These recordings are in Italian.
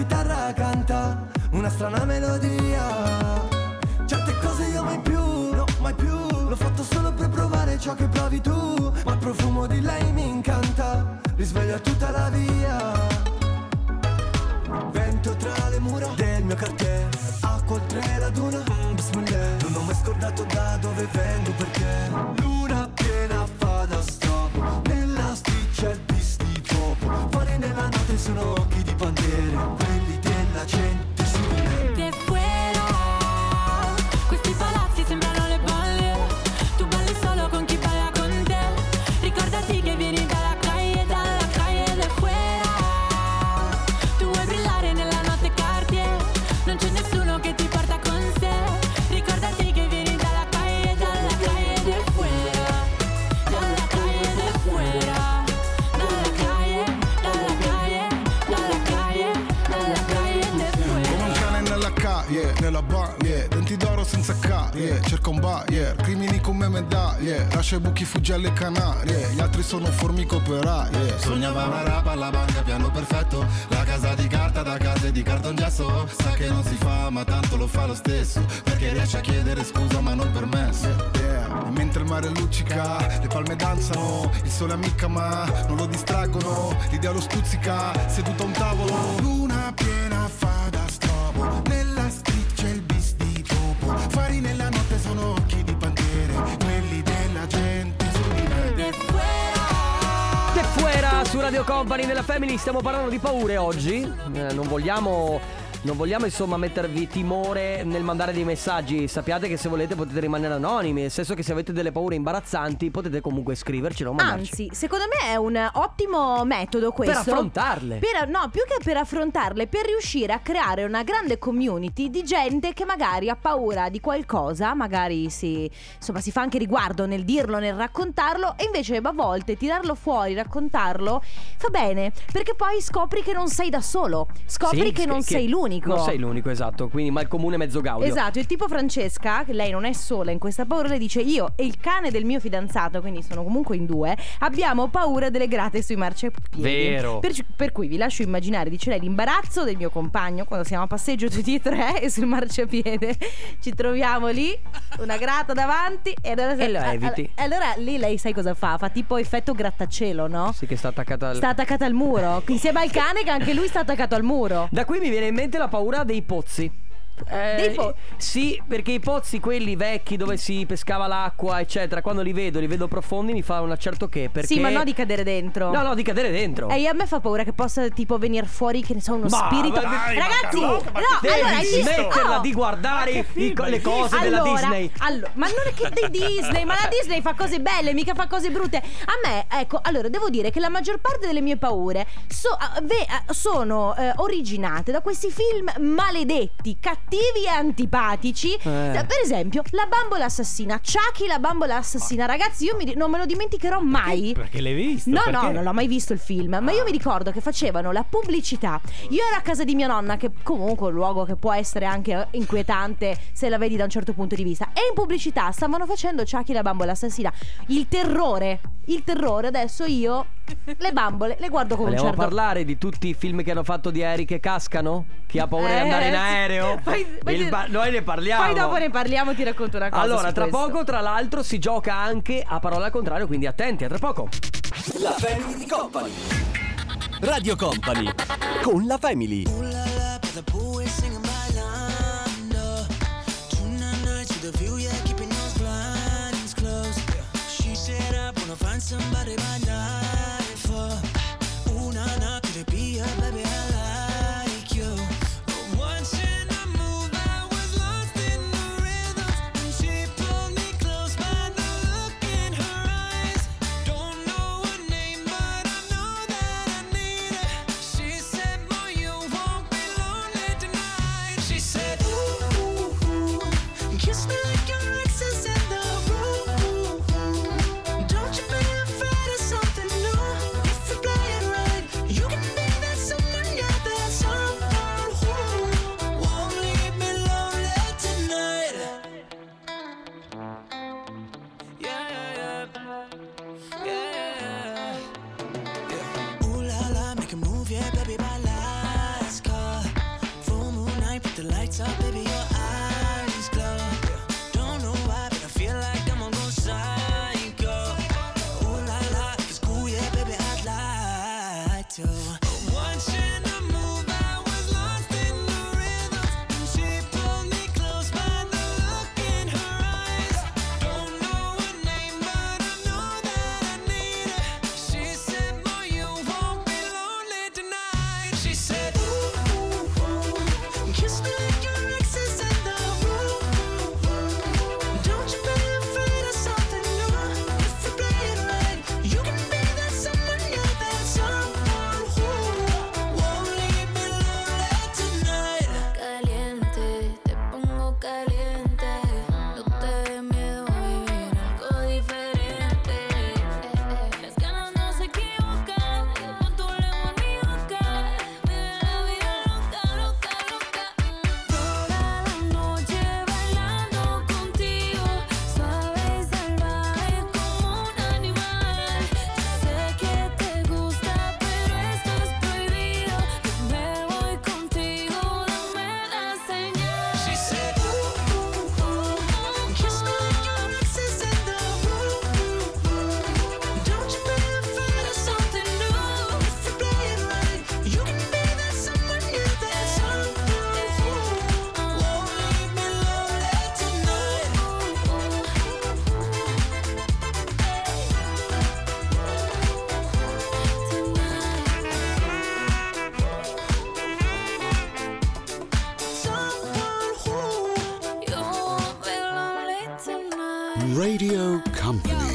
chitarra canta una strana melodia. Certe cose io mai più, no mai più, l'ho fatto solo per provare ciò che provi tu. Ma il profumo di lei mi incanta, risveglia tutta la via. Vento tra le mura del mio quartiere, acqua oltre la duna, bismillah. Non ho mai scordato da dove vengo perché luna piena fa da stop, nella sticcia di sti pop. Fare nella notte sono occhi di bandiere, quelli della gente sud. Te fuero, questi palazzi sembrano le balle. Tu balli solo con chi balla con te. Ricordati che vieni dalla calle de fuera. Non c'è nessuno che ti porta con sé. Ricordati che vieni dalla calle de fuera. Dalla calle de fuera. Dalla calle, dalla calle, dalla calle, dalla calle de fuera. Come un cane nella calle, nella baglie, denti d'oro senza carie. Cerca un bayer, crimini come medaglie. Lascia i buchi, fuggi alle Canarie. Gli altri sono formiche operaie. Sognava una rapa alla banca, piano perfetto. La casa di carta da case di cartongesso. Sa che non si fa ma tanto lo fa lo stesso, perché riesce a chiedere scusa ma non permesso. E mentre il mare luccica, le palme danzano, il sole ammicca ma non lo distraggono. L'idea lo stuzzica, seduto a un tavolo. Luna piena fa da strobo, nella striccia il bis di topo. Fari nella notte sono occhi di pantiere, quelli della gente su di me. Te fuera su Radio Company della Family. Stiamo parlando di paure oggi, non vogliamo insomma mettervi timore nel mandare dei messaggi. Sappiate che se volete potete rimanere anonimi, nel senso che se avete delle paure imbarazzanti potete comunque scriverci, non mandarci. Anzi, secondo me è un ottimo metodo questo. Per affrontarle, no, più che per affrontarle, per riuscire a creare una grande community di gente che magari ha paura di qualcosa, magari si fa anche riguardo nel dirlo, nel raccontarlo. E invece a volte tirarlo fuori, raccontarlo fa bene, perché poi scopri che non sei da solo, scopri che non sei l'unico. Non sei l'unico, esatto, quindi ma il comune mezzo gaudio. Esatto, il tipo Francesca, che lei non è sola in questa paura, le dice: io e il cane del mio fidanzato, quindi sono comunque in due, abbiamo paura delle grate sui marciapiedi. Vero. Per cui vi lascio immaginare, dice lei, l'imbarazzo del mio compagno quando siamo a passeggio tutti e tre e sul marciapiede ci troviamo lì, una grata davanti e lo eviti. Allora lì lei sai cosa fa? Fa tipo effetto grattacielo, no? Sì, che sta attaccata al muro, insieme al cane che anche lui sta attaccato al muro. Da qui mi viene in mente la paura dei pozzi. Sì, perché i pozzi, quelli vecchi dove si pescava l'acqua eccetera, quando li vedo profondi mi fa un certo che, perché sì, ma no di cadere dentro. No, di cadere dentro. E a me fa paura che possa tipo venire fuori, che ne so, uno spirito. Vai, ragazzi, allora smetterla di guardare le cose della Disney. Ma non è che di Disney, ma la Disney fa cose belle, mica fa cose brutte. A me, ecco, allora devo dire che la maggior parte delle mie paure sono originate da questi film maledetti, cattivi e antipatici. Per esempio la bambola assassina, Chucky la bambola assassina. Ragazzi, io non me lo dimenticherò mai. Perché l'hai visto? No, perché? No, non l'ho mai visto il film. Ma io mi ricordo che facevano la pubblicità. Io ero a casa di mia nonna, che comunque è un luogo che può essere anche inquietante se la vedi da un certo punto di vista. E in pubblicità stavano facendo Chucky la bambola assassina. Il terrore. Adesso io le bambole le guardo con un certo... Vogliamo parlare di tutti i film che hanno fatto di aerei che cascano? Chi ha paura di andare in aereo? Noi ne parliamo. Poi dopo ne parliamo, ti racconto una cosa. Allora, tra poco, tra l'altro, si gioca anche a parola al contrario, quindi attenti, a tra poco. La Family di Company. Radio Company con la Family. Kiss me like your exes in the room. Don't you be afraid of Radio Company.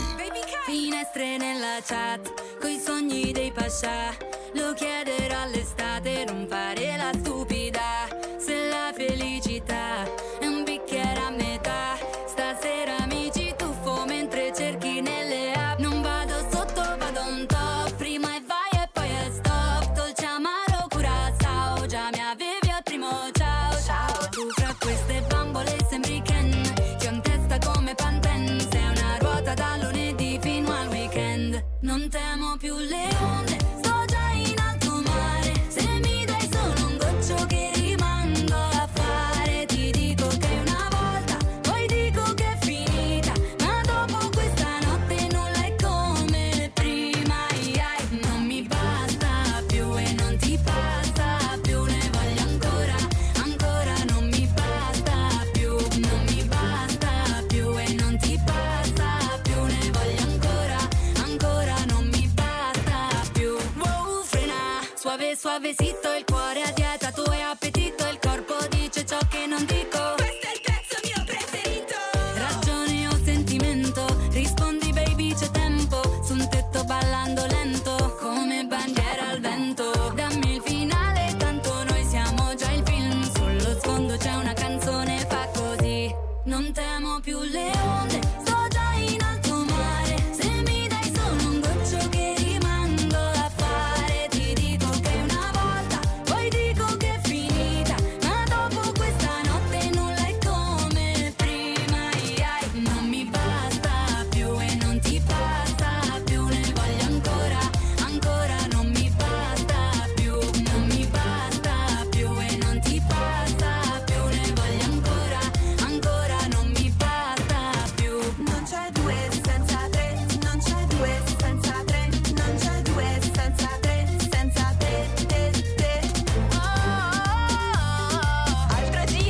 Finestre nella chat, coi sogni dei pascià. Lo chiederò all'estate, non fare la stupida. Se la felicità è un bicchiere a metà, stasera mi ci tuffo mentre cerchi nelle app. Non vado sotto, vado on top, prima è vai e poi è stop. Dolce amaro curaçao, già mi avevi al primo ciao ciao. Tu fra queste bambole sembri Ken, ti ho in testa come Pantene. Sei una ruota da lunedì fino al weekend. Non temo più le onde, sto già in alto mare. Se mi dai solo un goccio che rimando a fare, ti dico che una volta, poi dico che è finita. Ma dopo questa notte nulla è come prima, yeah. Non mi basta più e non ti basta più, ne voglio ancora, ancora. Non mi basta più, non mi basta più e non ti basta più, ne voglio ancora, ancora. Non mi basta più. Wow, frena, suave, suavecito, il cuore a dieta, tu hai appetito, il corpo dice ciò che non dico. Questo è il pezzo mio preferito. Ragione o sentimento, rispondi baby c'è tempo. Su un tetto ballando lento, come bandiera al vento. Dammi il finale, tanto noi siamo già il film. Sullo sfondo c'è una canzone, fa così. Non temo più le onde, sto già in alto mare. Se mi dai solo un goccio che rimando a fare, ti dico che una volta, poi dico che è finita. Ma dopo questa notte nulla è come prima, yeah. Non mi basta più e non ti basta più, ne voglio ancora, ancora. Non mi basta più, non mi basta più e non ti basta più, ne voglio ancora, ancora. Non mi basta più. Non c'è due senza tre, non c'è due senza tre, non c'è due senza tre, senza te, te, te. Altro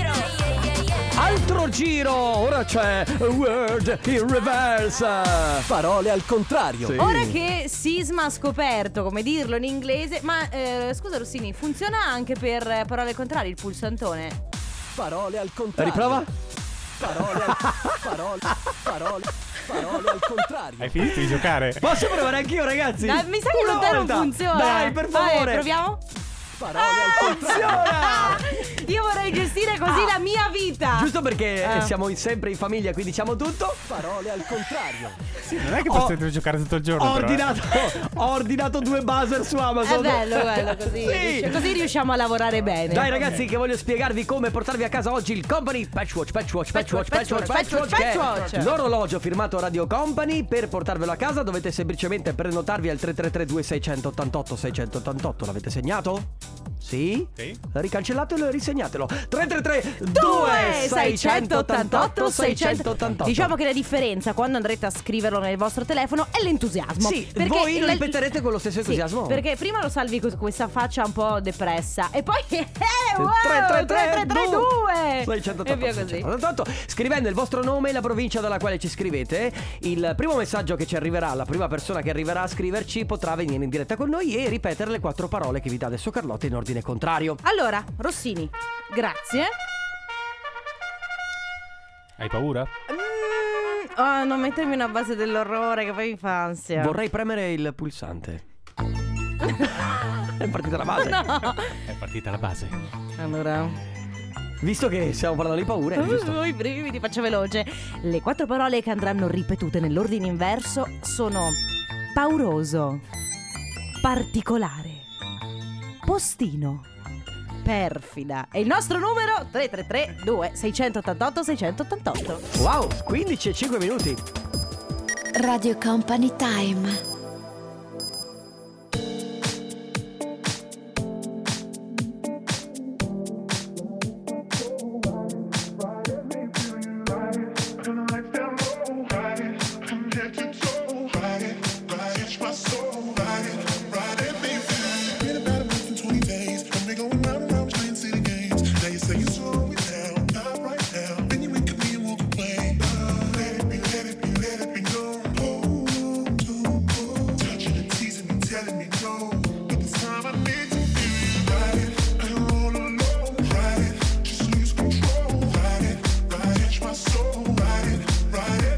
giro. Altro giro, ora c'è Word in Reverse. Parole al contrario. Sì. Ora che Sisma ha scoperto come dirlo in inglese, ma scusa Rossini, funziona anche per parole contrarie il pulsantone? Parole al contrario. Riprova. Parole al, parole, parole, parole al contrario. Hai finito di giocare? Posso provare anch'io, ragazzi? Dai, mi sa che con te non funziona. Dai, per favore. Vai, proviamo. Parole al contrario. Io vorrei gestire così la mia vita. Giusto perché siamo sempre in famiglia, quindi diciamo tutto. Parole al contrario. Sì, non è che potete giocare tutto il giorno. Ho ordinato 2 buzzer su Amazon. È bello, bello così. Sì. Così riusciamo a lavorare bene. Dai ragazzi, che voglio spiegarvi come portarvi a casa oggi il Company Patchwatch, Patchwatch, Patchwatch, Patchwatch, Patchwatch, Patchwatch. L'orologio firmato Radio Company. Per portarvelo a casa dovete semplicemente prenotarvi al 333 2688 688. L'avete segnato? Sì? Sì. Ricancellatelo e risegnatelo. 333 2688 688. Diciamo che la differenza quando andrete a scriverlo nel vostro telefono è l'entusiasmo. Sì, perché voi lo ripeterete con lo stesso entusiasmo. Sì, perché prima lo salvi con questa faccia un po' depressa e poi 333 2688 688. Scrivendo il vostro nome e la provincia dalla quale ci scrivete, il primo messaggio che ci arriverà, la prima persona che arriverà a scriverci potrà venire in diretta con noi e ripetere le 4 parole che vi dà adesso Carlotta in ordine contrario. Allora, Rossini, grazie. Hai paura? Non mettermi una base dell'orrore che poi mi fa ansia. Vorrei premere il pulsante. È partita la base. No. È partita la base. Allora, visto che stiamo parlando di paura, è giusto. I brividi, ti faccio veloce. Le 4 parole che andranno ripetute nell'ordine inverso sono pauroso, particolare, postino, perfida. E il nostro numero 333 2688 688. Wow, 15 e 5 minuti. Radio Company Time.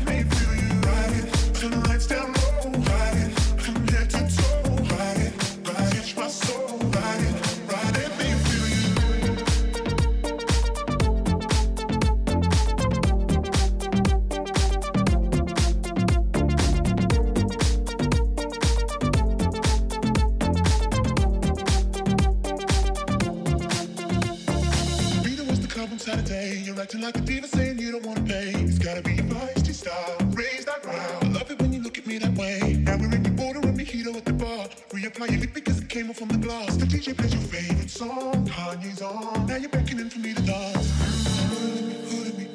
Maybe. not a day. You're acting like a diva saying you don't want to pay. It's gotta be your feisty style. Raise that round. I love it when you look at me that way. Now we're in the border and mojito at the bar. Reapply your lip because it came off on the glass. The DJ plays your favorite song. Kanye's on. Now you're beckoning for me to dance.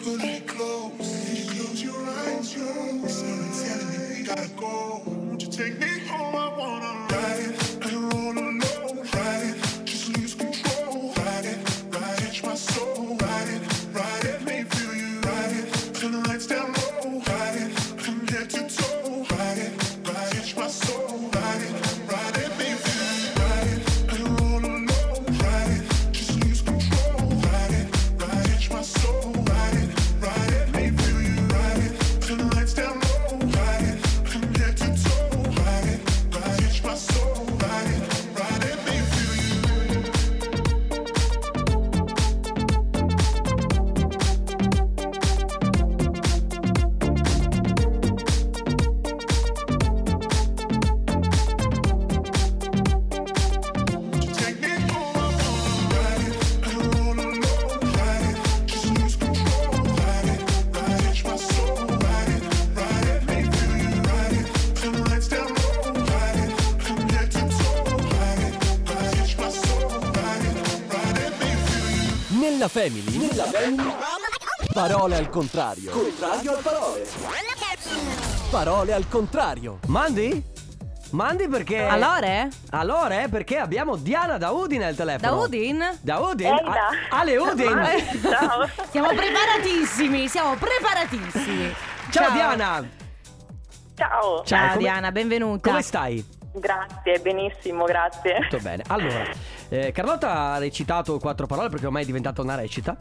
Put it close. Close your eyes, yo. Someone's telling me we gotta go. Won't you take me home? I wanna ride it. I don't wanna know. Ride it. My soul, ride it, make me feel you, ride it, turn the lights down low, ride it, come head to toe, ride it, my soul, ride it, make me feel you, ride it, I don't wanna know, ride it, just lose control, ride it, my soul, ride it, make me feel you, ride it, turn the lights down low, ride it, come head to toe, ride it, my soul, ride it, make me feel you. Nella family. Parole al contrario. Contrario al parole. Parole al contrario. Mandi perché... Allora, perché abbiamo Diana da Udine al telefono. Da Udine? Ale Udine. Ciao. Siamo preparatissimi. Ciao. Diana. Ciao. Come... Diana, benvenuta. Come stai? Grazie, benissimo, grazie. Tutto bene. Allora, Carlotta ha recitato 4 parole perché ormai è diventata una recita.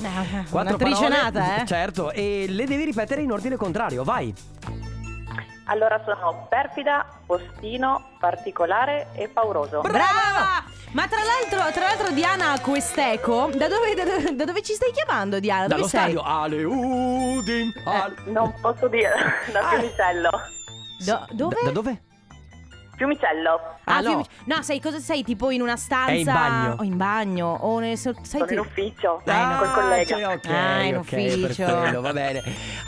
4 parole, nata, eh? Certo, e le devi ripetere in ordine contrario, vai. Allora sono perfida, postino, particolare e pauroso. Brava! Ma tra l'altro Diana quest'eco, da dove ci stai chiamando, Diana? Dallo stadio Ale Udin. Non posso dire, da Fiumicello. Dove? Da dove? Fiumicello. No, sai cosa sei? Tipo in una stanza? È in bagno. O in bagno. Sono in ufficio. Col collega. Cioè, okay, in ufficio. Perfetto, va bene.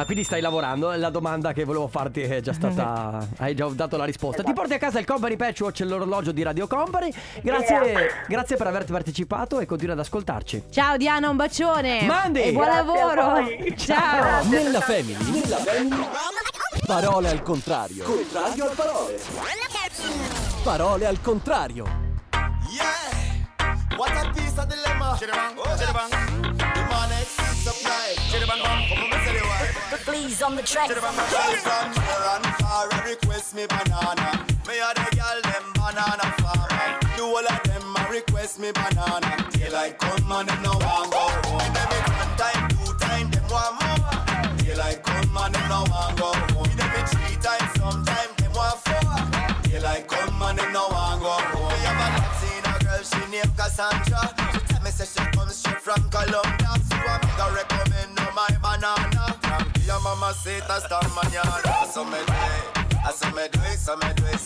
Quindi stai lavorando. La domanda che volevo farti è già stata... Hai già dato la risposta. Esatto. Ti porti a casa il Company Patchwatch, l'orologio di Radio Company. Grazie per averti partecipato e continua ad ascoltarci. Ciao Diana, un bacione. Mandi. E buon lavoro. Ciao. Nella family. Parole al contrario. Contrario al parole. Parole al contrario. Yeah. What a piece of dilemma. Please on the track. Request me banana. May I the girl them banana farm. Do all of them request me banana. Till I come on and no one go home. One time, 2 time, them one more. They like come and them no one go home. Give them 3 times, sometimes them want 4. They like come and them no one go home. We have a love scene, a girl she named Cassandra. She tell me say she comes straight from Colombia. So I make her recommend no my banana. Your mama say it hasta mañana. So me do it, so me do it.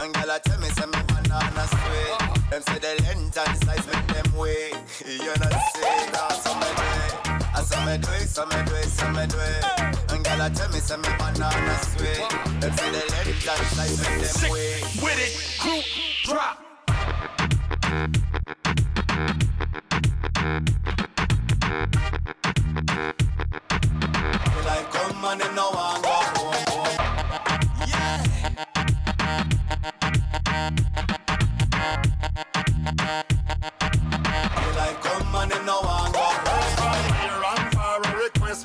And girl I tell me say me banana sweet. Them say the length and the size make them wait. You know say that so me do it. I saw me do it. And girl, I tell me, say me banana sweet. Let's say the lyrics and slice with them sick way. With it, group drop. Till I come and then no one go home. Yeah. Till I come and then no one go home.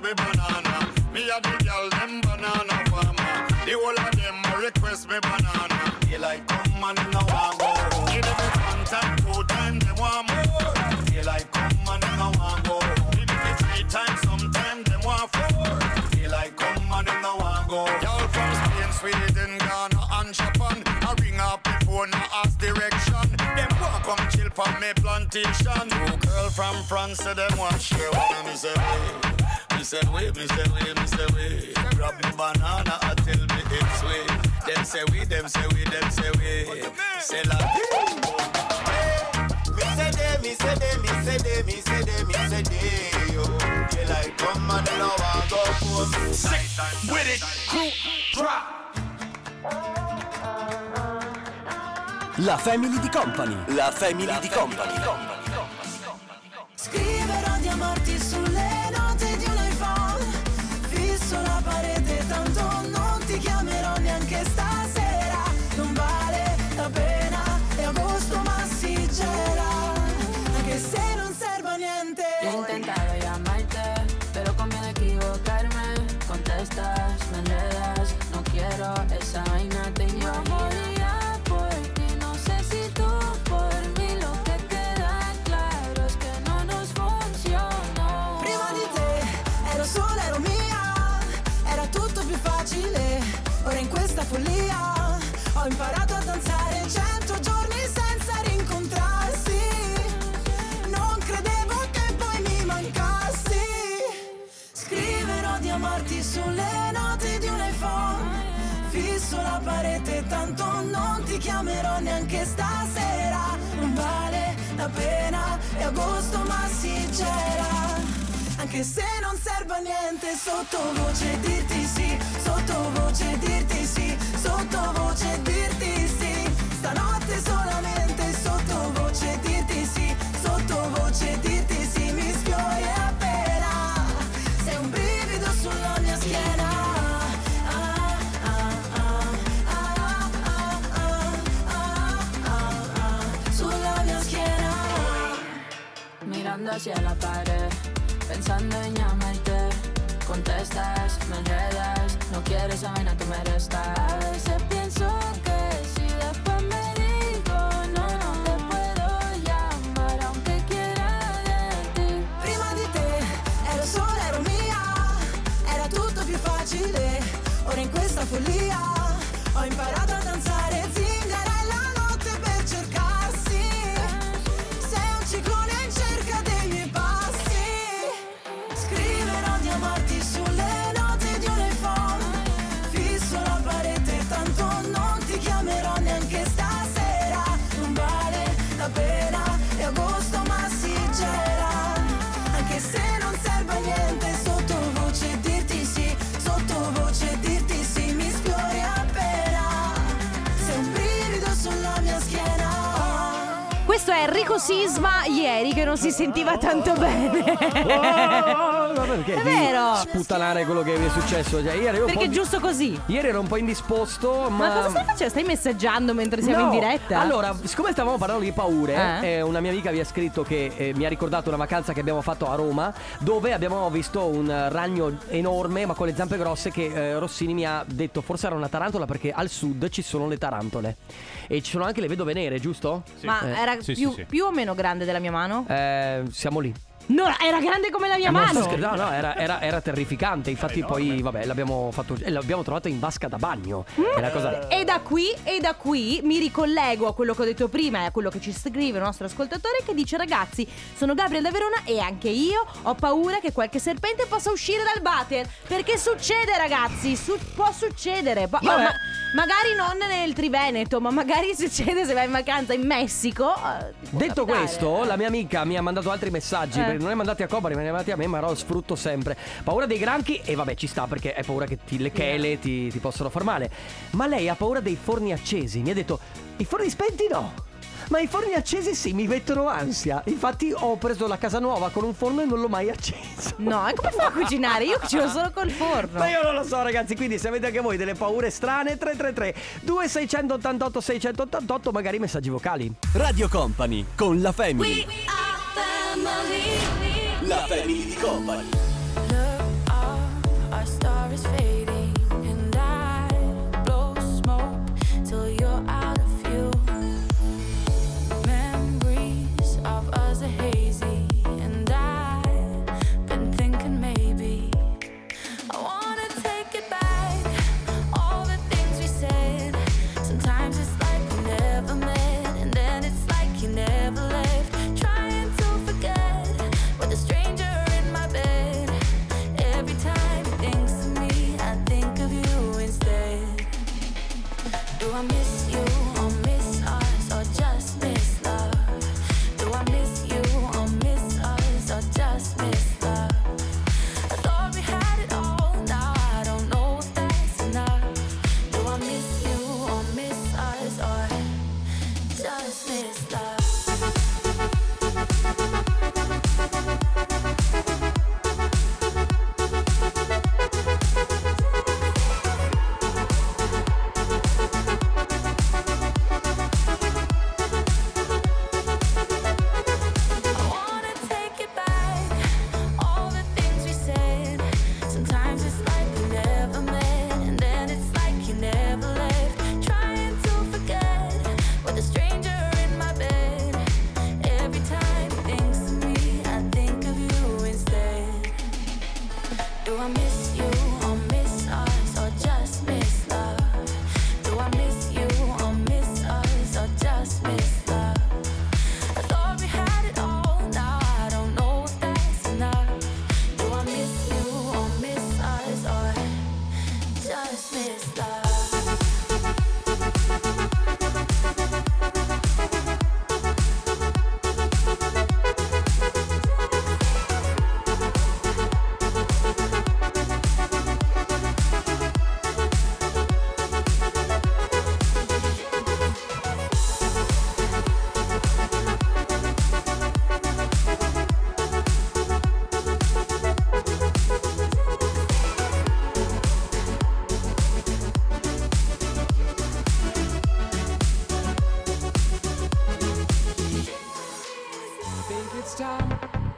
Me banana, me a the girl them banana farmer. The whole of them request me banana. They like come and no one go. Give them 1 time, 2 time, them want more. They like come and no one go. Give them 3 times, sometime them want 4. They like come and no one go. Y'all from Spain, Sweden, Ghana and Japan. I ring up the phone, I ask direction. Them want come chill for me plantation. 2 girl from France, them want share one misery. Me say we. Grab me banana and tell me it's way. Them say we. Say la vie. Me say de, me say de, me say de, me say de, me say de. sick with it, crew drop. La family di Company. La family di Company. Scriverò di amarti sulle note di un iPhone, fisso la parete, tanto non ti chiamerò neanche stasera. Non vale la pena, è agosto ma si cela, anche se non serve a niente. Yo he intentado llamarte, pero conviene equivocarme. Contestas, me enredas, no quiero esa vaina, te ignoro. Ora in questa follia ho imparato a danzare 100 giorni senza rincontrarsi. Non credevo che poi mi mancassi. Scriverò di amarti sulle note di un iPhone, fisso la parete, tanto non ti chiamerò neanche stasera. Non vale la pena, è agosto ma si cela, anche se non serve a niente. Sottovoce dirti sì, sottovoce dirti sì, sottovoce dirti sì, stanotte solamente. Sottovoce dirti sì, sottovoce dirti sì, mi sfiori appena, sei un brivido sulla mia schiena. Sulla mia schiena. Mirando hacia la pared, pensando en llamarte, contestas, me enredas, no quieres a vaina, tú me restas. A veces pienso que si después me digo no, no te puedo llamar aunque quiera de ti. Prima di te ero sola, ero mia, era tutto più facile. Ora in questa follia ho imparato a danzare zingara la notte per cercarsi. Sei un ciclone in cerca dei miei passi. Scriverò di amarti sulle note di un iPhone, fisso la parete, tanto non ti chiamerò neanche stasera. Non vale la pena, è agosto ma si gela, anche se non serve a niente. Sottovoce dirti sì, sottovoce dirti sì, mi sfiori appena, sei un brivido sulla mia schiena. Questo è Enrico Sisma ieri che non si sentiva tanto bene. Perché è vero. Sputanare quello che mi è successo. Cioè, ieri perché è giusto così. Ieri ero un po' indisposto. Ma cosa stai facendo? Stai messaggiando mentre siamo in diretta? Allora, siccome stavamo parlando di paure, una mia amica vi ha scritto che mi ha ricordato una vacanza che abbiamo fatto a Roma, dove abbiamo visto un ragno enorme ma con le zampe grosse, che Rossini mi ha detto forse era una tarantola, perché al sud ci sono le tarantole e ci sono anche le vedove nere, giusto? Sì. Ma era Sì. più o meno grande della mia mano? Siamo lì. No, era grande come la mia mano. No, era terrificante. Infatti poi, vabbè, l'abbiamo fatto e l'abbiamo trovato in vasca da bagno. È una cosa... E da qui mi ricollego a quello che ho detto prima e a quello che ci scrive il nostro ascoltatore, che dice: ragazzi, sono Gabriel da Verona e anche io ho paura che qualche serpente possa uscire dal water. Perché succede, ragazzi, può succedere. Magari non nel Triveneto, ma magari succede se vai in vacanza in Messico. Detto questo, la mia amica mi ha mandato altri messaggi. Non è mandati a Cobari, ma ne mandati a me, ma lo sfrutto sempre. Paura dei granchi, e vabbè, ci sta, perché hai paura che le chele ti possono far male. Ma lei ha paura dei forni accesi. Mi ha detto: i forni spenti no, ma i forni accesi sì, mi mettono ansia. Infatti ho preso la casa nuova con un forno e non l'ho mai acceso. No, e come fa a cucinare? Io cucino solo col forno. Ma io non lo so, ragazzi, quindi se avete anche voi delle paure strane, 333 2688 688, magari messaggi vocali. Radio Company con la Family. La Family di Company. Look up, our star is fading and I blow smoke till you're out of fuel. Memories of us are hazy and I've been thinking maybe I wanna take it back, all the things we said. Sometimes it's like we never met and then it's like you never left. Stranger in my bed, every time he thinks of me, I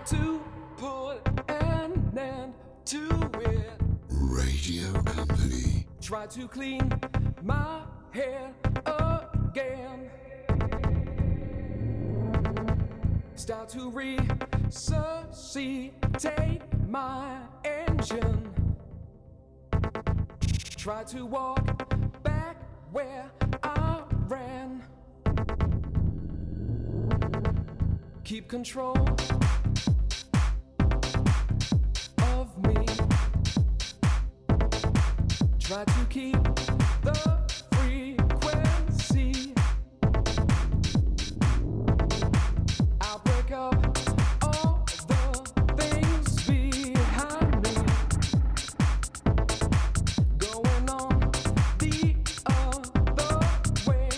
to put an end to it. Radio Company. Try to clean my head again. Start to resuscitate my engine. Try to walk back where I ran. Keep control of me. Try to keep the frequency. I'll break up all the things behind me. Going on the other way.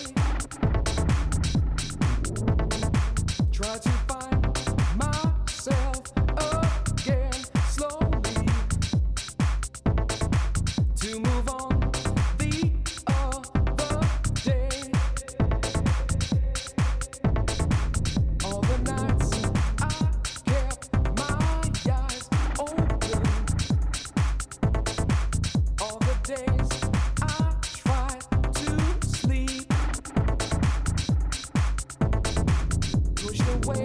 Try to find myself again slowly. To move on the other day. All the nights I kept my eyes open. All the days I tried to sleep. Pushed away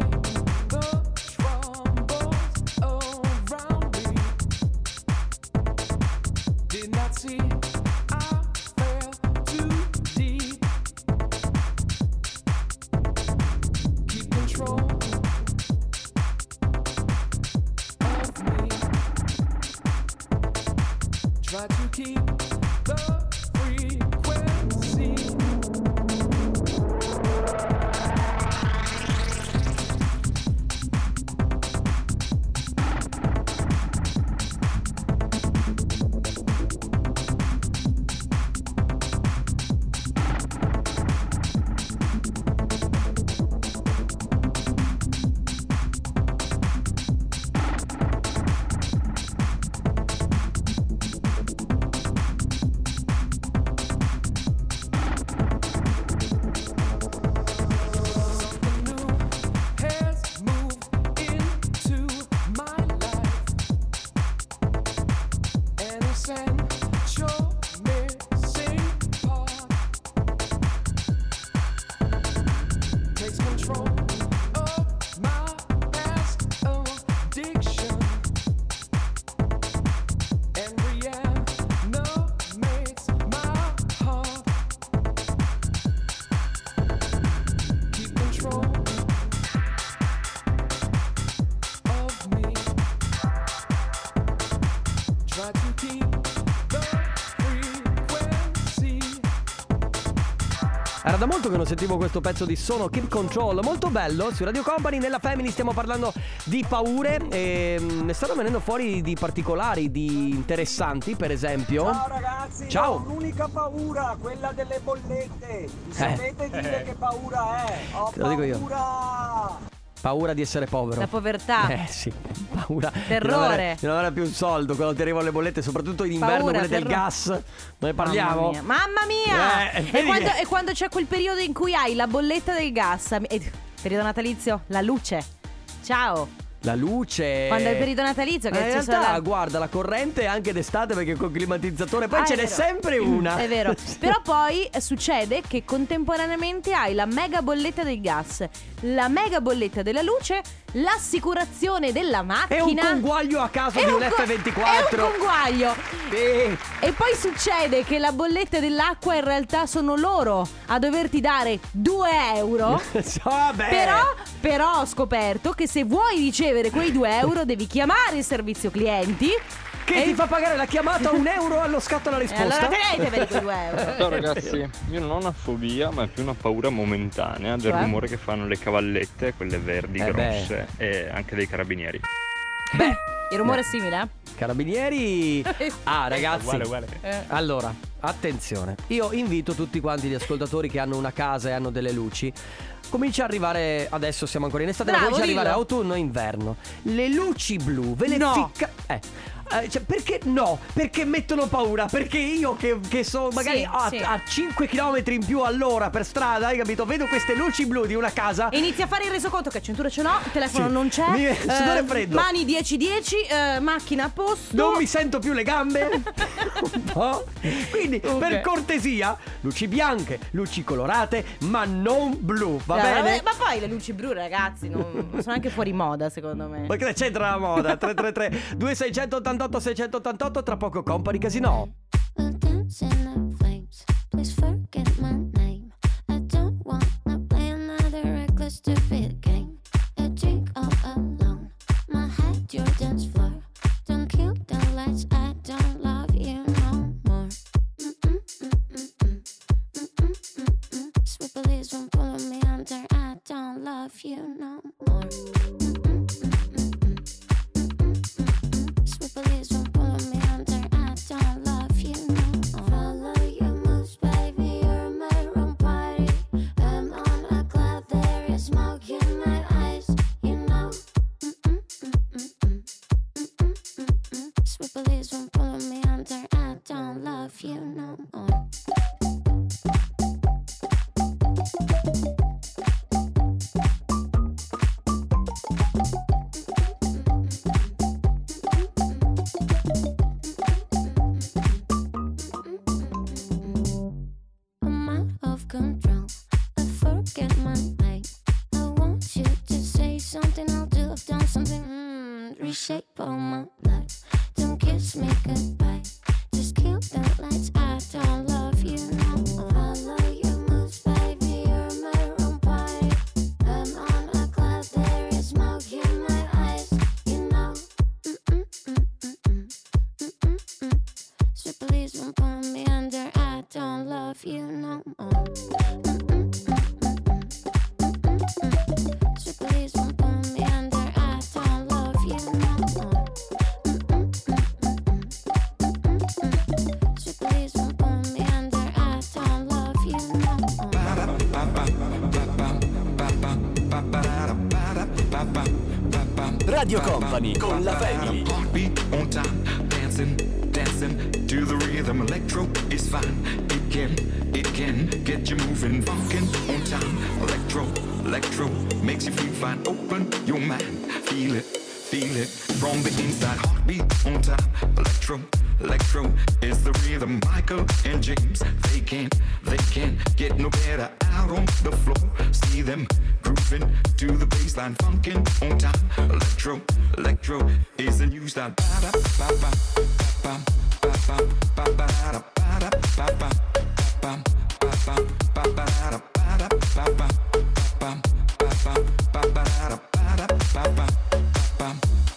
the troubles around me. Did not see I fell too deep. Keep control of me. Try to keep the frequency. Something new has moved into my life. An essential missing part takes control of my past addiction and reanimates my heart. Keep control of me. Try to keep the frequency. Era da molto che non sentivo questo pezzo di Sono Keep Control, molto bello, su Radio Company. Nella Family stiamo parlando di paure e ne stanno venendo fuori di particolari, di interessanti, per esempio. Ciao ragazzi, Ciao. Ho un'unica paura, quella delle bollette. Mi sapete dire che paura è? Ho Te lo dico io. paura! Paura di essere povero. La povertà. Sì, paura. Terrore. Di non avere più un soldo quando ti arrivano le bollette, soprattutto in inverno, Paura, quelle del terrore. gas. Noi parliamo. Mamma mia! E vedi quando, che- c'è quel periodo in cui hai la bolletta del gas, periodo natalizio, la luce. Ciao. La luce. Quando è il periodo natalizio, che Ma in c'è realtà solo guarda la corrente anche d'estate, perché col climatizzatore poi Ah, ce è n'è vero. sempre una. È vero. Però poi succede che contemporaneamente hai la mega bolletta del gas, la mega bolletta della luce, l'assicurazione della macchina. È un conguaglio a caso di un F24. È un conguaglio. Sì. E poi succede che la bolletta dell'acqua in realtà sono loro a doverti dare 2 euro. Vabbè. Però ho scoperto che se vuoi ricevere quei 2 euro devi chiamare il servizio clienti. Che ti fa pagare la chiamata 1 euro allo scatto alla risposta. Allora teneteveli quei 2 euro. Ciao ragazzi, io non ho una fobia, ma è più una paura momentanea del rumore che fanno le cavallette, quelle verdi grosse, e anche dei carabinieri. Beh, il rumore è simile, eh? Carabinieri. Ah ragazzi, uguale. Allora, attenzione, io invito tutti quanti gli ascoltatori che hanno una casa e hanno delle luci. Comincia a arrivare, adesso siamo ancora in estate, ma comincia ad arrivare autunno e inverno. Le luci blu, ve le ficca cioè, perché no? Perché mettono paura? Perché io che sono magari a 5 km in più all'ora per strada, hai capito? Vedo queste luci blu di una casa e inizia a fare il resoconto che cintura ce l'ho, il telefono non c'è, sudore freddo, mani 10-10, macchina a posto, non mi sento più le gambe. Un po'. Quindi per cortesia, luci bianche, luci colorate, ma non blu, va bene? Ma poi le luci blu, ragazzi, non sono anche fuori moda, secondo me. Ma che c'entra la moda? 333 2688 688. Tra poco Company Casino. Radio Company con la family. Heartbeat on time, dancing to the rhythm. Electro is fine, it can get you moving. Funkin' on time, electro makes you feel fine. Open your mind, feel it from the inside. Heartbeat on time, electro is the rhythm. Michael and James, they can get no better. Out on the floor, see them grooving to the baseline. Funkin' on time, electro is the new style. Ba ba ba ba ba ba ba ba ba ba ba ba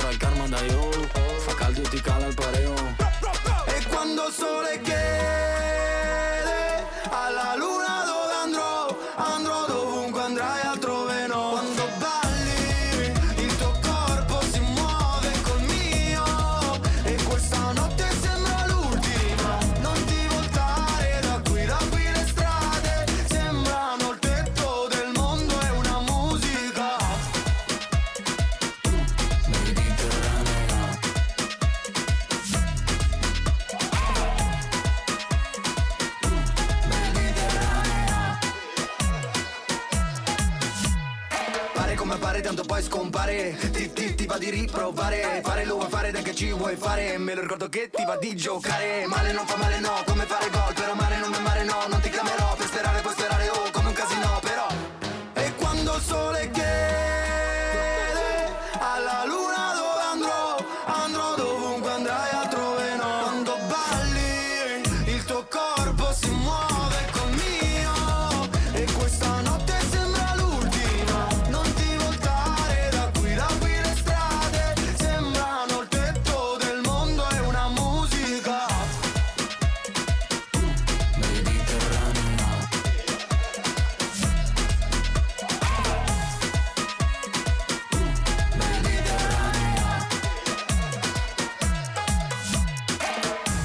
Al karma da yo Fa caldo e ti cala il pareo. E quando il sole chiede alla luna dove andrò, andrò dovunque andrai, altrove no. Quando balli il tuo corpo si muove col mio e questa notte sembra l'ultima. Non ti voltare da qui le strade sembrano il tetto del mondo, è una musica mediterranea. Mediterranea. Pare come pare, tanto poi scompare. Ti va di riprovare. Fare lo vuoi fare, dai che ci vuoi fare. Me lo ricordo che ti va di giocare. Male non fa male, no, come fare gol. Per amare non amare, no, non ti chiamerò. Per sperare puoi sperare, oh, come un casino, però. E quando il sole chiede alla luna dove andrò, andrò dovunque andrai, altrove no. Quando balli il tuo corpo si muove col mio e questa notte sembra l'ultima. Non ti voltare da qui le strade sembrano il tetto del mondo, è una musica mediterranea.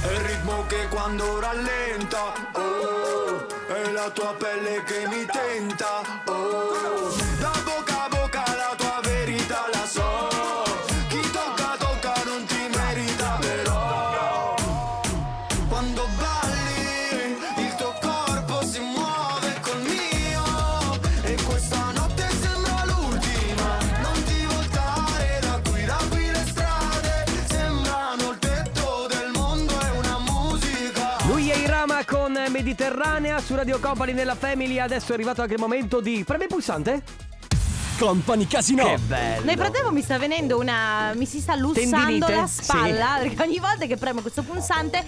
È il ritmo che quando rallenta, oh, è la tua pelle che mi tenta, oh, da bocca a bocca la tua verità la so, chi tocca tocca non ti merita però. Quando balli il tuo corpo si muove col mio e questa notte sembra l'ultima. Non ti voltare da qui le strade sembrano il tetto del mondo, è una musica. Lui è Irama con Mediterranea su Radio Company nella Family. Adesso è arrivato anche il momento di premi pulsante Company Casino. Che bello. Nel frattempo mi sta venendo mi si sta lussando tendinite la spalla, sì. Perché ogni volta che premo questo pulsante,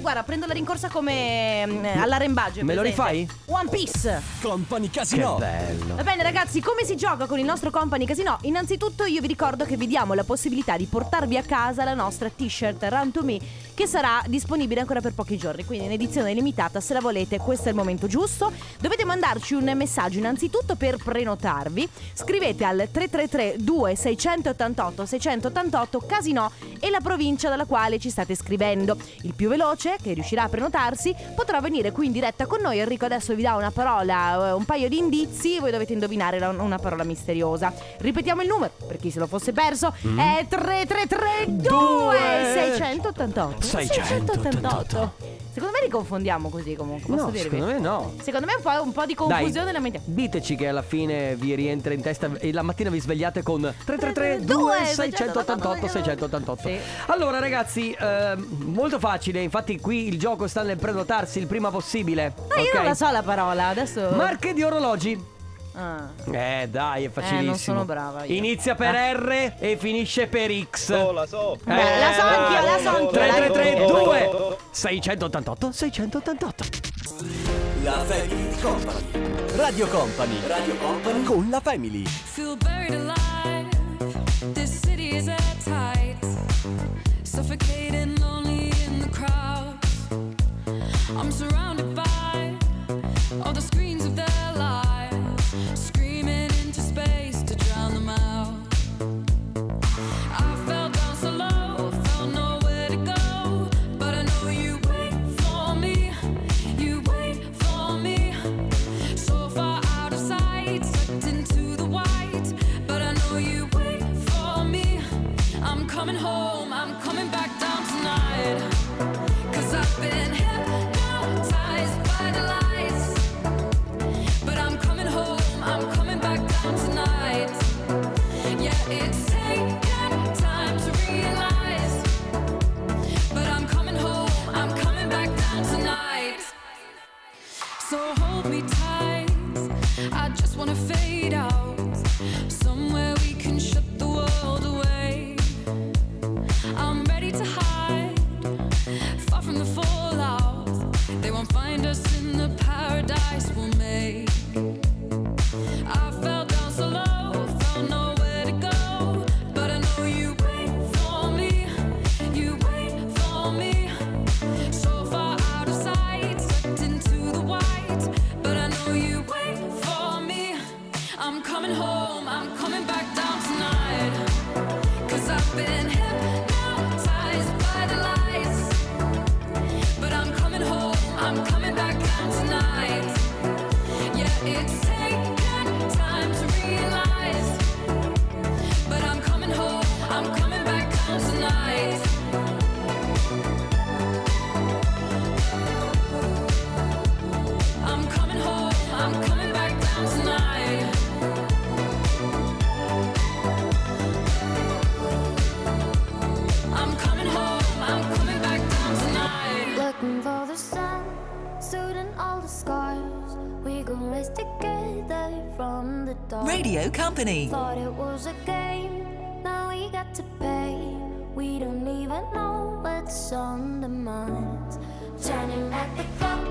guarda, prendo la rincorsa come all'arrembaggio. Me presente. Lo rifai? One Piece Company Casino. Che bello. Va bene ragazzi, come si gioca con il nostro Company Casino? Innanzitutto io vi ricordo che vi diamo la possibilità di portarvi a casa la nostra t-shirt Run to Me, che sarà disponibile ancora per pochi giorni, quindi in edizione limitata. Se la volete, questo è il momento giusto. Dovete mandarci un messaggio innanzitutto per prenotarvi. Scrivete al 333-2688-688 Casino e la provincia dalla quale ci state scrivendo. Il più veloce, che riuscirà a prenotarsi, potrà venire qui in diretta con noi. Enrico adesso vi dà una parola, un paio di indizi, voi dovete indovinare una parola misteriosa. Ripetiamo il numero, per chi se lo fosse perso, è 333-2688-688. Secondo me li confondiamo così comunque, posso dirvi? Secondo me no. Secondo me un po' di confusione nella mente. Diteci che alla fine vi rientra in testa e la mattina vi svegliate con 333-2688-688. Sì. Allora ragazzi, molto facile, infatti qui il gioco sta nel prenotarsi il prima possibile. Ma io non la so la parola, adesso. Marche di orologi. Ah. Dai, è facilissimo. Non sono brava io. Inizia per R e finisce per X. Oh, la so. La so anch'io, la so anch'io. 333-2688-688. La Family di Company. Radio Company. Radio Company con la Family. Feel buried alive. This city is at tights. Suffocating lonely in the crowd. I'm surrounded by all the screens of their lives. Screaming into space to drown them out. I fell down so low, felt nowhere to go. But I know you wait for me, you wait for me. So far out of sight, sucked into the white. But I know you wait for me. I'm coming home, I'm coming back down tonight. 'Cause I've been hypnotized by the lights. But I'm coming home, I'm coming back down tonight. Yeah, it's taken time to realize, but I'm coming home, I'm coming back down tonight. So hold me tight, I just wanna fade out. Somewhere we can shut the world away. I'm ready to hide, far from the fallout. They won't find us in the paradise we'll make. I fell down so low, found nowhere to go. But I know you wait for me, Radio Company. Thought it was a game, now we got to pay. We don't even know what's on the mind. Turning back the clock,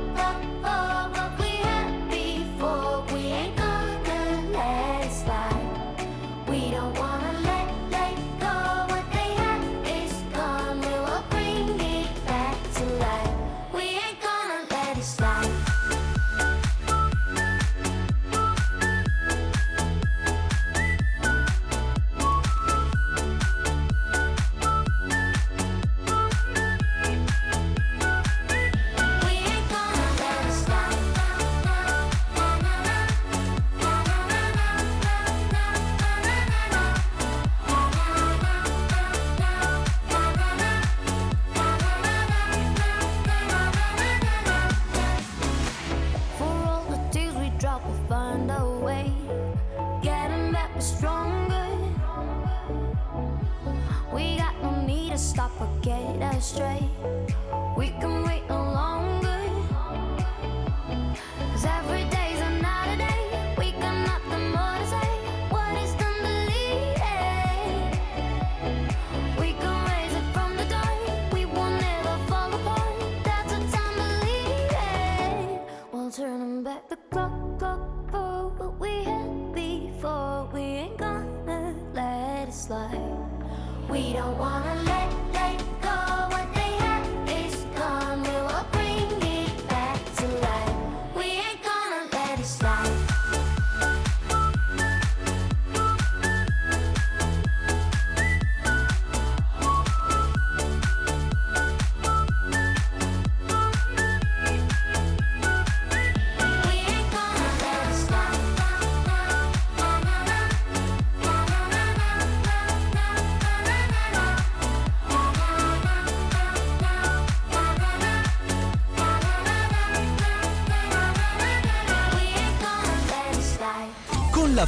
for what we had before. We ain't gonna let it slide. We don't wanna let go. What they had is gone. We will bring it back to life. We ain't gonna let it slide.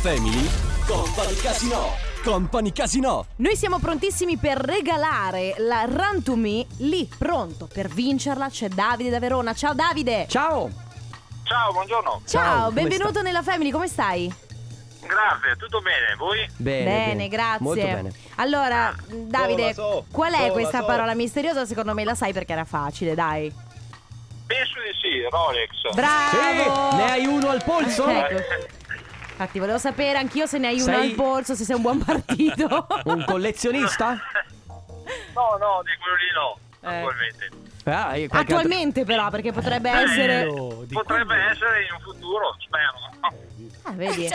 Family Company Casino. Company Casino. Noi siamo prontissimi per regalare la Run to Me. Lì pronto per vincerla c'è Davide da Verona. Ciao Davide. Ciao. Ciao, buongiorno. Ciao, benvenuto nella Family, come stai? Grazie, tutto bene, voi? Bene, grazie. Molto bene. Allora, Davide, qual è questa parola misteriosa? Secondo me la sai perché era facile, dai. Penso di sì, Rolex. Bravo. Sì, ne hai uno al polso? Ecco. Infatti volevo sapere anch'io se ne hai uno al polso, se sei un buon partito. Un collezionista? No, di quello lì no, attualmente. Attualmente altro... però, perché potrebbe essere essere in un futuro, spero. Vedi.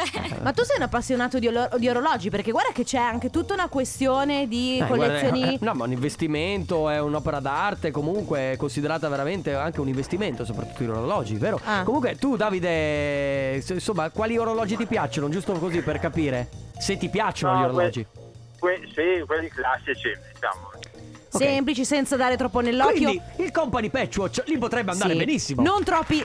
Ma tu sei un appassionato di orologi, perché guarda che c'è anche tutta una questione di collezioni. No, ma un investimento, è un'opera d'arte, comunque è considerata veramente anche un investimento, soprattutto in orologi, vero? Ah. Comunque tu, Davide, insomma, quali orologi ti piacciono? Giusto così per capire se ti piacciono gli orologi. Sì, quelli classici, diciamo. Okay. Semplici, senza dare troppo nell'occhio. Quindi il Company Patchwatch lì potrebbe andare benissimo. Non troppi.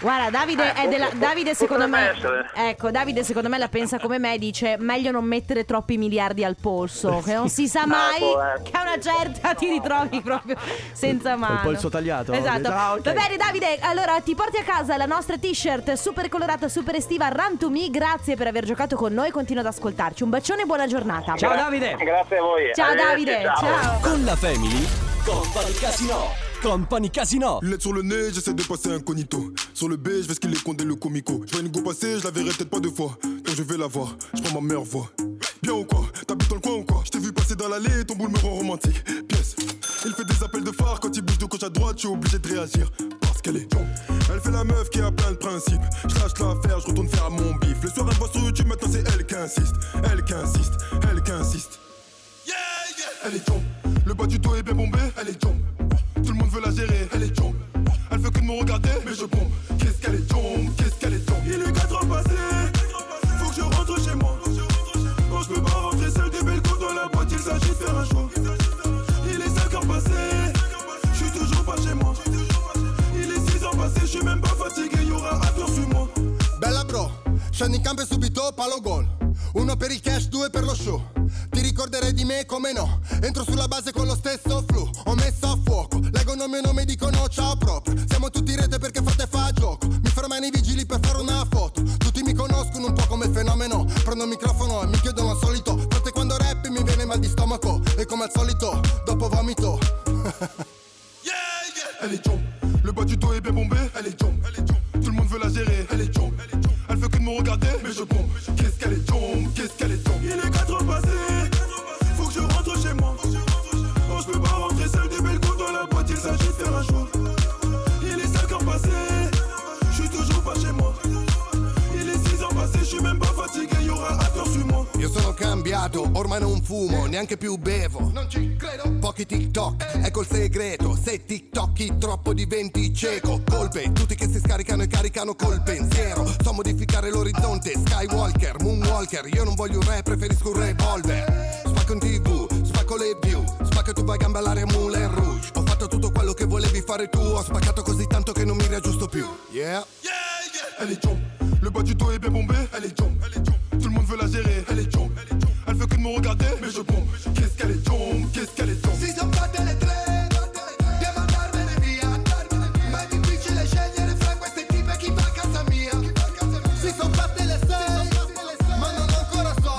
Guarda, Davide è della Davide secondo me essere. Ecco, Davide secondo me la pensa come me, dice meglio non mettere troppi miliardi al polso, che non si sa mai che a una certa ti ritrovi proprio senza mano. Il polso tagliato. Esatto. Va bene Davide, allora ti porti a casa la nostra t-shirt super colorata, super estiva Run to Me. Grazie per aver giocato con noi, continua ad ascoltarci. Un bacione e buona giornata. Ciao Davide. Grazie a voi. Ciao Davide. Ciao. Con la Family Company Casino. Company Casino. Lettre sur le nez, j'essaie de passer incognito. Sur le B, je vais skiller Condé le comico. Je vois une go passer, je la verrai peut-être pas deux fois. Quand je vais la voir, je prends ma meilleure voix. Bien ou quoi? T'habites dans le coin ou quoi? Je t'ai vu passer dans l'allée, ton boule me rend romantique. Pièce. Il fait des appels de phare, quand il bouge de gauche à droite, je suis obligé de réagir. Parce qu'elle est donc. Elle fait la meuf qui a plein de principes. Je lâche l'affaire, je retourne faire mon bif. Le soir elle voit sur YouTube, maintenant c'est elle qui insiste. Elle qui insiste, elle qui insiste. Yeah, yeah. Elle est donc. Le bas du dos est bien bombé, elle est donc. Tout le monde veut la gérer, elle est jombe. Elle veut que de me regarder, mais je bombe. Qu'est-ce qu'elle est jombe, qu'est-ce qu'elle est jombe. Il est 4 ans passé, faut que je rentre chez moi. Non, je peux pas rentrer seul des belles côtes dans la boîte. Il s'agit de faire un choix. come no. Entro sulla base con lo stesso flow, ho messo a fuoco, leggono il mio nome e dicono ciao proprio. Siamo tutti in rete perché fate fa gioco, mi fermano i vigili per fare una foto. Tutti mi conoscono un po' come fenomeno, prendo il microfono e mi chiedono al solito, forse quando rappi mi viene mal di stomaco, e come al solito, dopo vomito. Yeah, yeah. Elle est jump, le bas du dos est bien bombé, elle est jump, tout le monde veut la gérer, elle est jump, elle veut que de me regarder, mais je bombe. Qu'est-ce qu'elle est jump, qu'est-ce qu'elle est jump. Il est 4 heures passé, faut que je rentre chez moi. Oh, je peux pas rentrer seul, des belles coups dans la boîte, il s'agit de faire un choix. Il est 5 heures passé, je suis toujours pas chez moi. Il est 6 heures passé, je suis même pas fatigué, y aura accord sur moi. Io sono cambiato, ormai non fumo, neanche più bevo. Non ci credo. Pochi TikTok, ecco il segreto. Se TikToki troppo diventi cieco. Colpe, tutti che si scaricano e caricano col pensiero. So modificare l'orizzonte, Skywalker, Moonwalker. Io non voglio un re, preferisco un revolver. Spacco in TV, spacco le view, spacco e tu vai a gambellare a Moulin Rouge. Ho fatto tutto quello che volevi fare tu, ho spaccato così tanto che non mi riaggiusto più. Yeah, yeah, yeah. Elle est jump, le bas du dos est bien bombé, elle est jump, elle est jump. Tout le monde veut la gérer, elle est jump, elle veut que de me regarder, mais je bombe. Qu'est-ce qu'elle est jump, qu'est-ce qu'elle est jump. Si son fatte le tre, devo andarmene via, ma è difficile scegliere fra queste tipe chi va a casa mia. Si son fatte le sei, ma non ancora so,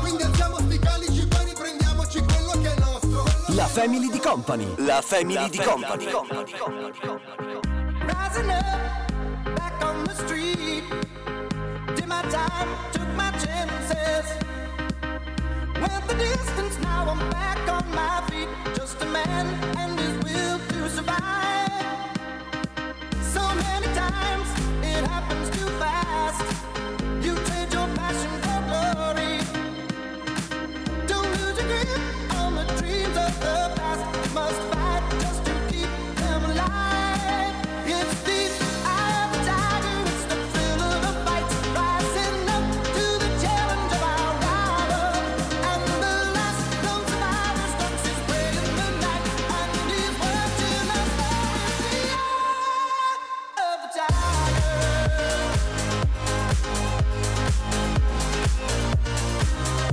quindi alziamo sti calici, poi riprendiamoci quello che è nostro. La family di Company, la family di Company. Rising up, back on the street, did my time, took my chances. Went the distance, now I'm back on my feet. Just a man and his will to survive. So many times it happens too fast. You trade your passion for glory. Don't lose your grip on the dreams of the past. You must fight just to keep them alive. It's the eye of the tiger, it's the thrill of the fight. Rising up to the challenge of our rival. And the last known survivor stalks his prey in the night. And he's watching us all. It's the eye of the tiger.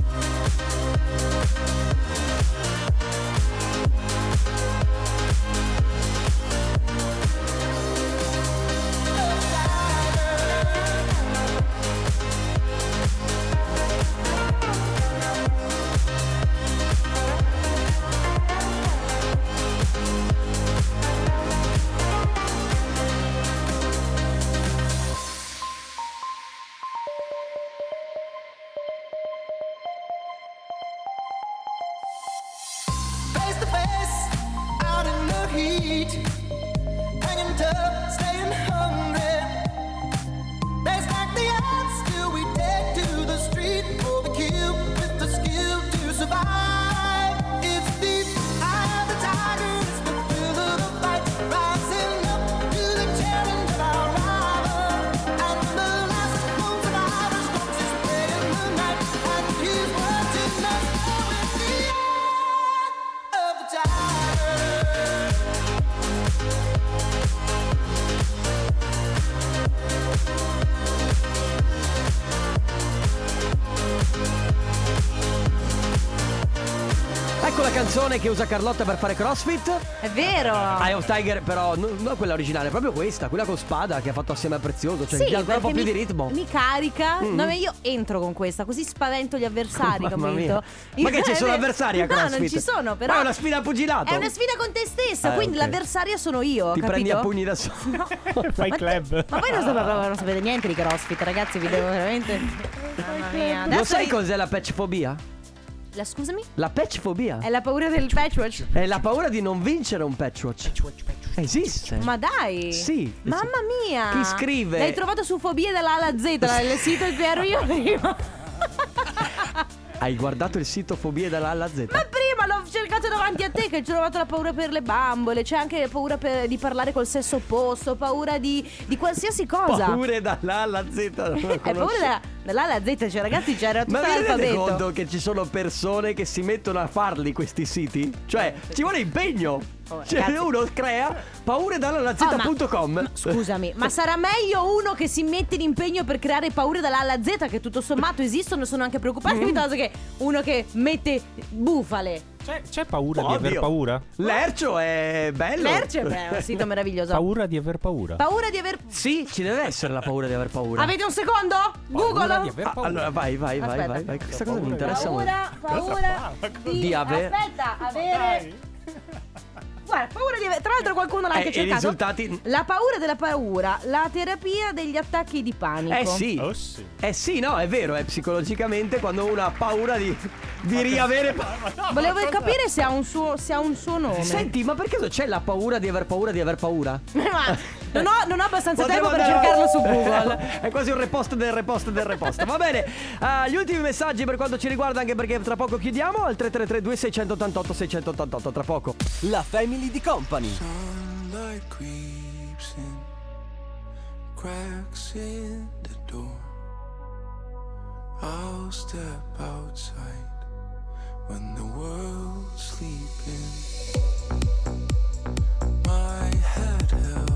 Che usa Carlotta per fare crossfit. È vero. Eye of Tiger, però non quella originale, proprio questa, quella con spada che ha fatto assieme a Prezioso. Cioè sì, ancora un po' più di ritmo. Mi carica. No, ma io entro con questa, così spavento gli avversari, capito? Ma che ci sono avversari a crossfit? No, non ci sono, però. Ma è una sfida pugilato. È una sfida con te stessa, quindi okay, l'avversario sono io. Ti capito? Prendi a pugni da solo. No. Fai club. Ma poi non sapete niente di crossfit, ragazzi, vi devo veramente. Mamma mia. Lo sai cos'è la patchfobia? La scusami? La patchfobia. È la paura del patchwatch. È la paura di non vincere un patchwatch. Esiste. Ma dai. Sì. Mamma mia. Chi scrive? L'hai trovato su Fobie dalla A alla Z, dal sito in cui ero io prima. Hai guardato il sito Fobie dalla A alla Z? Ma prima l'ho cercato davanti a te, che hai trovato la paura per le bambole, c'è anche paura di parlare col sesso opposto, paura di qualsiasi cosa. Paure dall'A alla Z. Paura dall'A alla Z, cioè ragazzi c'era tutto l'alfabeto. Ma vi rendete conto che ci sono persone che si mettono a farli questi siti? Cioè ci vuole impegno. Cioè uno crea paure dall'allaz.com. Ma scusami, ma sarà meglio uno che si mette l'impegno per creare paure dall'allaz, che tutto sommato esistono e sono anche preoccupati, piuttosto che uno che mette bufale. C'è paura di aver paura? Lercio è bello. Lercio è un sito meraviglioso. Paura di aver paura. Paura di aver... Sì, ci deve essere la paura di aver paura. Avete un secondo? Google. Allora vai. Questa cosa mi interessa molto. Paura di aver... Aspetta, avere... Guarda, paura di... Tra l'altro qualcuno l'ha anche cercato. I risultati... La paura della paura, la terapia degli attacchi di panico. Sì. No, è vero, è psicologicamente quando uno ha paura di riavere... Volevo capire se ha un suo nome. Senti, ma perché c'è la paura di aver paura di aver paura? Non ho abbastanza tempo per cercarlo su Google. È quasi un repost del repost del repost. Va bene, gli ultimi messaggi per quanto ci riguarda, anche perché tra poco chiudiamo al 3332 688 688. Tra poco la Family di Company. Sunlight creeps in, cracks in the door. I'll step outside when the world's sleeping. My head held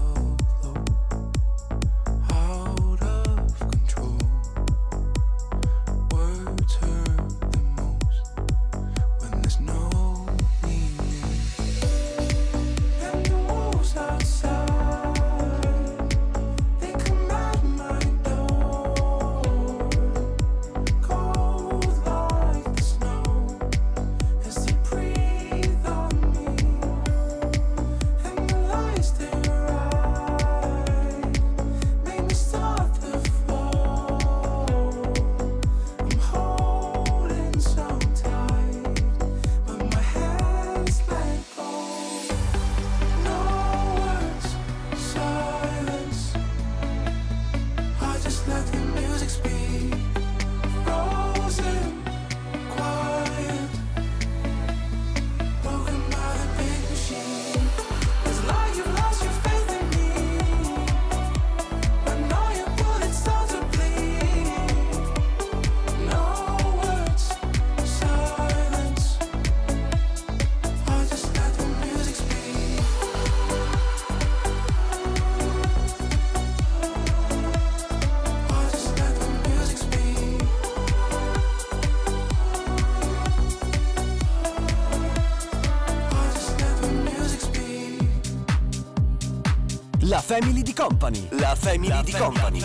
la Family di Company. La Family di Company.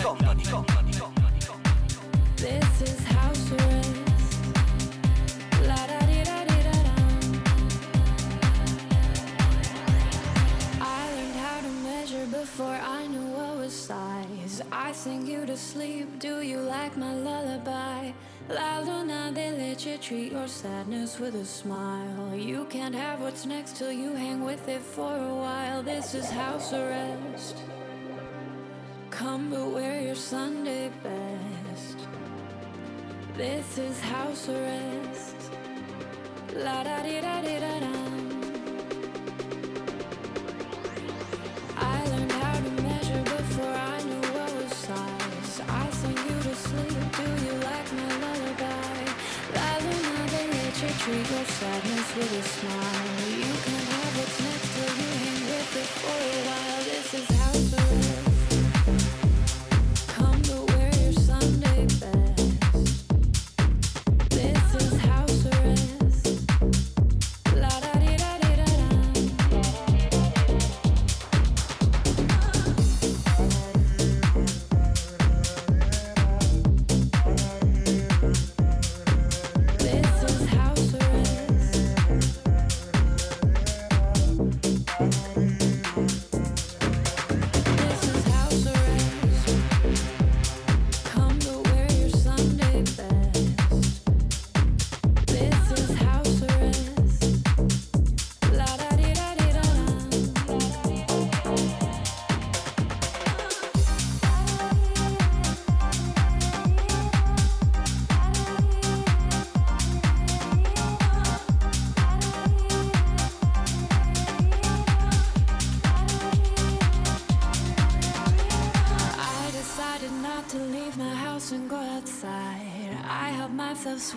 This is house arrest. La da di da di da da. I learned how to measure before I knew what was size. I sing you to sleep. Do you like my lullaby? La luna, they let you treat your sadness with a smile. You can't have what's next till you hang with it for a while. This is house arrest. Come but wear your Sunday best. This is house arrest. La da di da di da da. I learned how to measure before I knew what was size. I sing you to sleep. Do you like my lullaby? Treat your sadness with a smile. You can have what's next to you, hang with it for a while. This is house arrest. Come to wear your Sunday best. This is house arrest. La da di da di da da. This is house.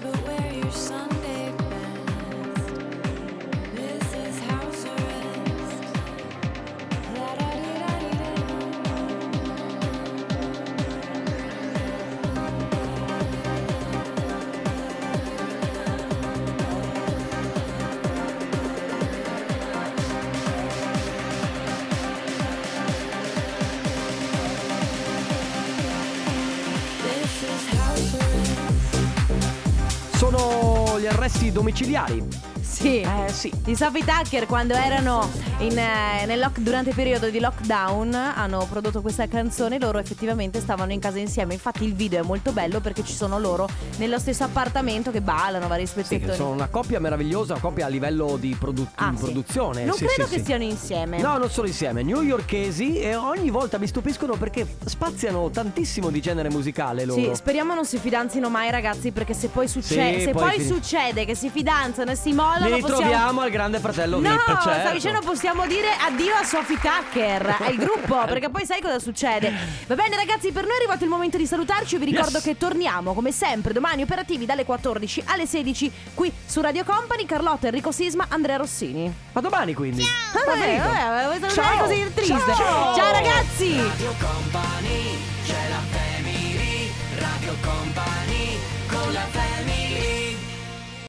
but wear your Sunday best. This is house arrest. Sono gli arresti domiciliari. Sì, sì. I Sofi Tukker, quando erano durante il periodo di lockdown, hanno prodotto questa canzone. Loro effettivamente stavano in casa insieme. Infatti il video è molto bello perché ci sono loro nello stesso appartamento che ballano vari spezzettoni. Sì, sono una coppia meravigliosa, una coppia a livello di produzione. Non credo che siano insieme. No, non sono insieme. Newyorkesi, e ogni volta mi stupiscono perché spaziano tantissimo di genere musicale loro. Sì, speriamo non si fidanzino mai, ragazzi, perché se poi succede, succede che si fidanzano e si mollano, li ritroviamo al Grande Fratello VIP. No, certo. Sta dicendo, possiamo dire addio a Sofi Tukker, al gruppo, perché poi sai cosa succede. Va bene, ragazzi, per noi è arrivato il momento di salutarci. Vi ricordo che torniamo come sempre domani operativi dalle 14 alle 16 qui su Radio Company. Carlotta, Enrico Sisma, Andrea Rossini. A domani, quindi. Ciao. Vabbè, così triste. Ciao, ciao ragazzi.